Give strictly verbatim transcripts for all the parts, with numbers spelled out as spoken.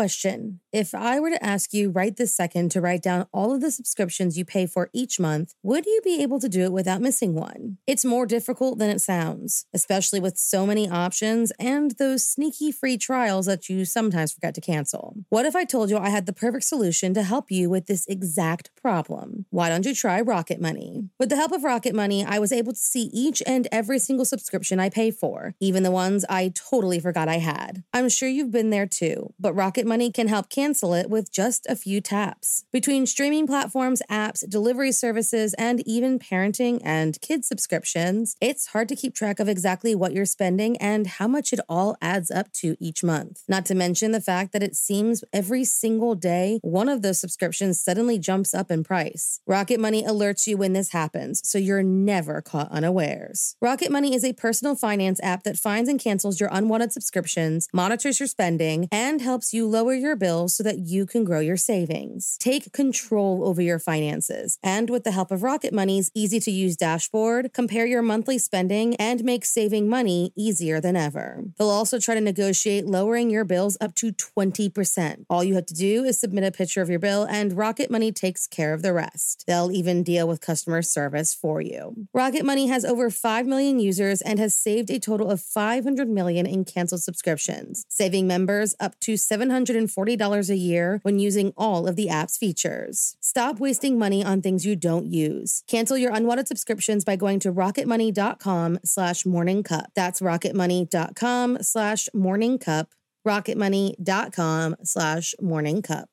Question. If I were to ask you right this second to write down all of the subscriptions you pay for each month, would you be able to do it without missing one? It's more difficult than it sounds, especially with so many options and those sneaky free trials that you sometimes forget to cancel. What if I told you I had the perfect solution to help you with this exact problem? Why don't you try Rocket Money? With the help of Rocket Money, I was able to see each and every single subscription I pay for, even the ones I totally forgot I had. I'm sure you've been there too, but Rocket Money can help cancel it with just a few taps. Between streaming platforms, apps, delivery services, and even parenting and kids subscriptions, it's hard to keep track of exactly what you're spending and how much it all adds up to each month. Not to mention the fact that it seems every single day one of those subscriptions suddenly jumps up in price. Rocket Money alerts you when this happens, so you're never caught unawares. Rocket Money is a personal finance app that finds and cancels your unwanted subscriptions, monitors your spending, and helps you lower your bills so that you can grow your savings. Take control over your finances, and with the help of Rocket Money's easy-to-use dashboard, compare your monthly spending and make saving money easier than ever. They'll also try to negotiate lowering your bills up to twenty percent. All you have to do is submit a picture of your bill, and Rocket Money takes care of the rest. They'll even deal with customer service for you. Rocket Money has over five million users and has saved a total of five hundred million dollars in canceled subscriptions, saving members up to seven hundred forty dollars a year when using all of the app's features. Stop wasting money on things you don't use. Cancel your unwanted subscriptions by going to rocket money dot com slash morning cup. That's rocket money dot com slash morning cup. rocket money dot com slash morning cup.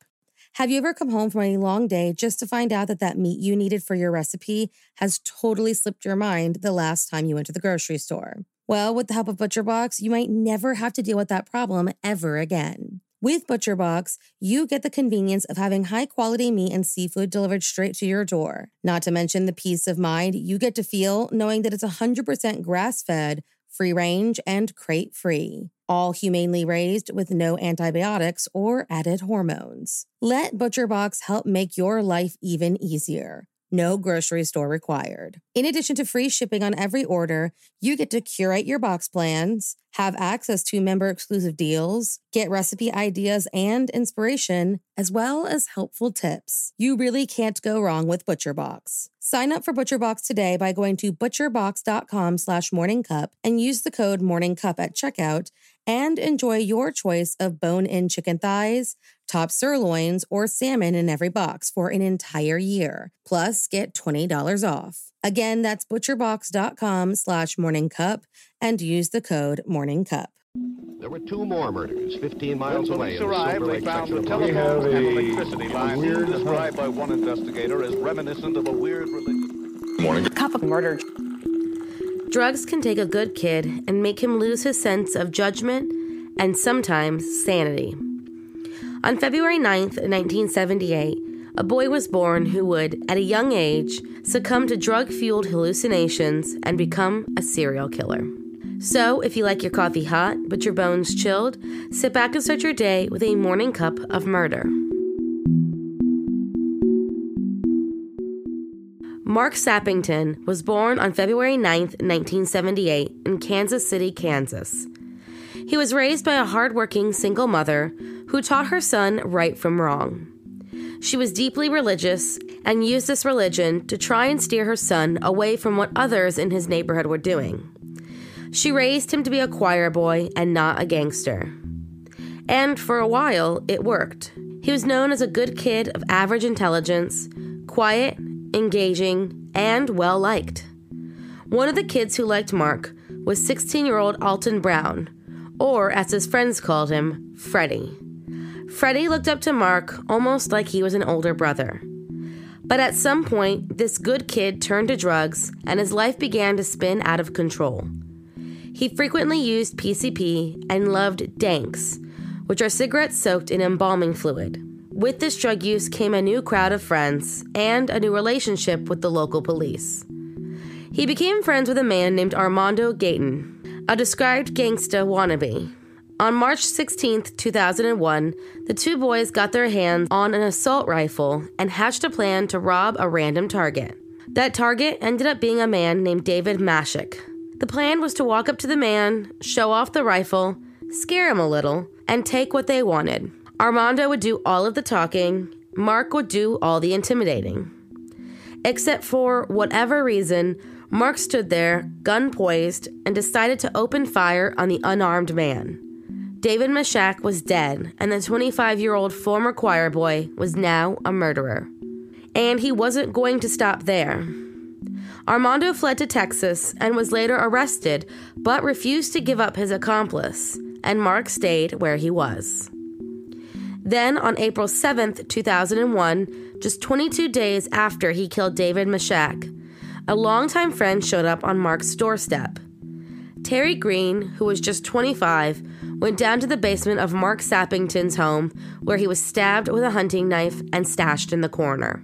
Have you ever come home from a long day just to find out that that meat you needed for your recipe has totally slipped your mind the last time you went to the grocery store? Well, with the help of ButcherBox, you might never have to deal with that problem ever again. With ButcherBox, you get the convenience of having high-quality meat and seafood delivered straight to your door. Not to mention the peace of mind you get to feel knowing that it's one hundred percent grass-fed, free-range, and crate-free. All humanely raised with no antibiotics or added hormones. Let ButcherBox help make your life even easier. No grocery store required. In addition to free shipping on every order, you get to curate your box plans, have access to member-exclusive deals, get recipe ideas and inspiration, as well as helpful tips. You really can't go wrong with ButcherBox. Sign up for ButcherBox today by going to butcher box dot com slash morning cup and use the code morning cup at checkout and enjoy your choice of bone-in chicken thighs, top sirloins, or salmon in every box for an entire year. Plus, get twenty dollars off. Again, that's butcher box dot com slash morning cup and use the code morning cup. There were two more murders fifteen miles when away. When police arrived, they found the telephone and electricity lines described by one investigator as reminiscent of a weird religion. Morning Cup of Murder. Drugs can take a good kid and make him lose his sense of judgment and sometimes sanity. On February ninth, nineteen seventy-eight, a boy was born who would, at a young age, succumb to drug-fueled hallucinations and become a serial killer. So, if you like your coffee hot but your bones chilled, sit back and start your day with a morning cup of murder. Mark Sappington was born on February ninth, nineteen seventy-eight in Kansas City, Kansas. He was raised by a hardworking single mother who taught her son right from wrong. She was deeply religious and used this religion to try and steer her son away from what others in his neighborhood were doing. She raised him to be a choir boy and not a gangster. And for a while, it worked. He was known as a good kid of average intelligence, quiet, engaging, and well-liked. One of the kids who liked Mark was sixteen-year-old Alton Brown, or as his friends called him, Freddie. Freddie looked up to Mark almost like he was an older brother. But at some point, this good kid turned to drugs and his life began to spin out of control. He frequently used P C P and loved danks, which are cigarettes soaked in embalming fluid. With this drug use came a new crowd of friends and a new relationship with the local police. He became friends with a man named Armando Gayton, a described gangsta wannabe. On March sixteenth, two thousand one, the two boys got their hands on an assault rifle and hatched a plan to rob a random target. That target ended up being a man named David Mashak. The plan was to walk up to the man, show off the rifle, scare him a little, and take what they wanted. Armando would do all of the talking. Mark would do all the intimidating. Except for whatever reason, Mark stood there, gun poised, and decided to open fire on the unarmed man. David Mashak was dead, and the twenty-five-year-old former choir boy was now a murderer. And he wasn't going to stop there. Armando fled to Texas and was later arrested, but refused to give up his accomplice, and Mark stayed where he was. Then, on April seventh, two thousand one, just twenty-two days after he killed David Mashak, a longtime friend showed up on Mark's doorstep. Terry Green, who was just twenty-five, went down to the basement of Mark Sappington's home, where he was stabbed with a hunting knife and stashed in the corner.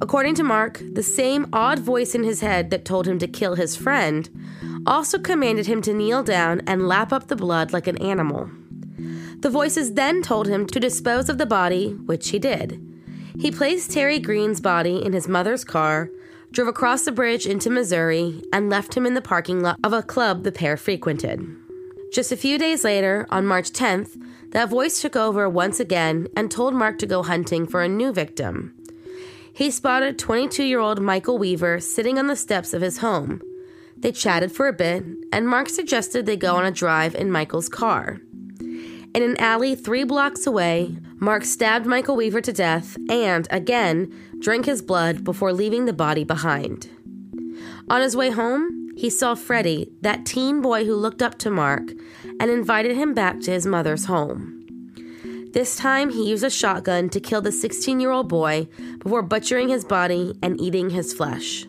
According to Mark, the same odd voice in his head that told him to kill his friend also commanded him to kneel down and lap up the blood like an animal. The voices then told him to dispose of the body, which he did. He placed Terry Green's body in his mother's car, drove across the bridge into Missouri, and left him in the parking lot of a club the pair frequented. Just a few days later, on March tenth, that voice took over once again and told Mark to go hunting for a new victim. He spotted twenty-two-year-old Michael Weaver sitting on the steps of his home. They chatted for a bit, and Mark suggested they go on a drive in Michael's car. In an alley three blocks away, Mark stabbed Michael Weaver to death and, again, drank his blood before leaving the body behind. On his way home, he saw Freddie, that teen boy who looked up to Mark, and invited him back to his mother's home. This time, he used a shotgun to kill the sixteen-year-old boy before butchering his body and eating his flesh.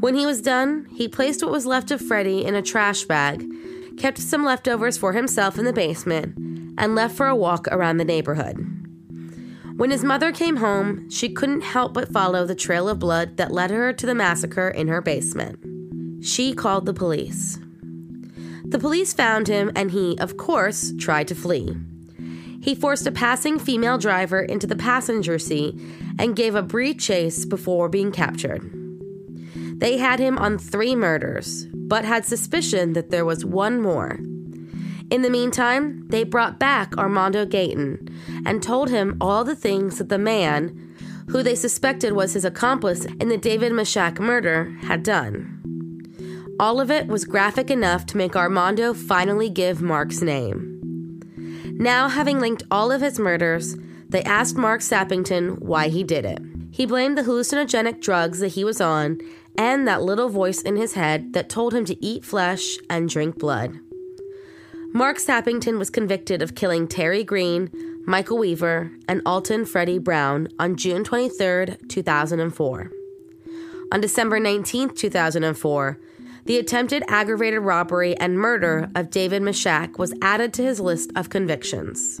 When he was done, he placed what was left of Freddie in a trash bag, kept some leftovers for himself in the basement, and left for a walk around the neighborhood. When his mother came home, she couldn't help but follow the trail of blood that led her to the massacre in her basement. She called the police. The police found him, and he, of course, tried to flee. He forced a passing female driver into the passenger seat and gave a brief chase before being captured. They had him on three murders, but had suspicion that there was one more. In the meantime, they brought back Armando Gayton and told him all the things that the man, who they suspected was his accomplice in the David Mashak murder, had done. All of it was graphic enough to make Armando finally give Mark's name. Now, having linked all of his murders, they asked Mark Sappington why he did it. He blamed the hallucinogenic drugs that he was on and that little voice in his head that told him to eat flesh and drink blood. Mark Sappington was convicted of killing Terry Green, Michael Weaver, and Alton Freddie Brown on June twenty-third, two thousand four. On December nineteenth, two thousand four, the attempted aggravated robbery and murder of David Mashak was added to his list of convictions.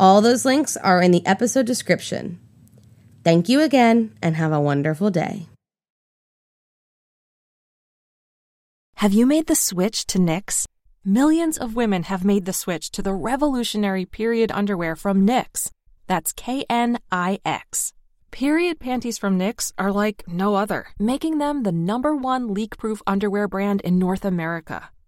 All those links are in the episode description. Thank you again, and have a wonderful day. Have you made the switch to Knix? Millions of women have made the switch to the revolutionary period underwear from Knix. That's K N I X. Period panties from Knix are like no other, making them the number one leak-proof underwear brand in North America.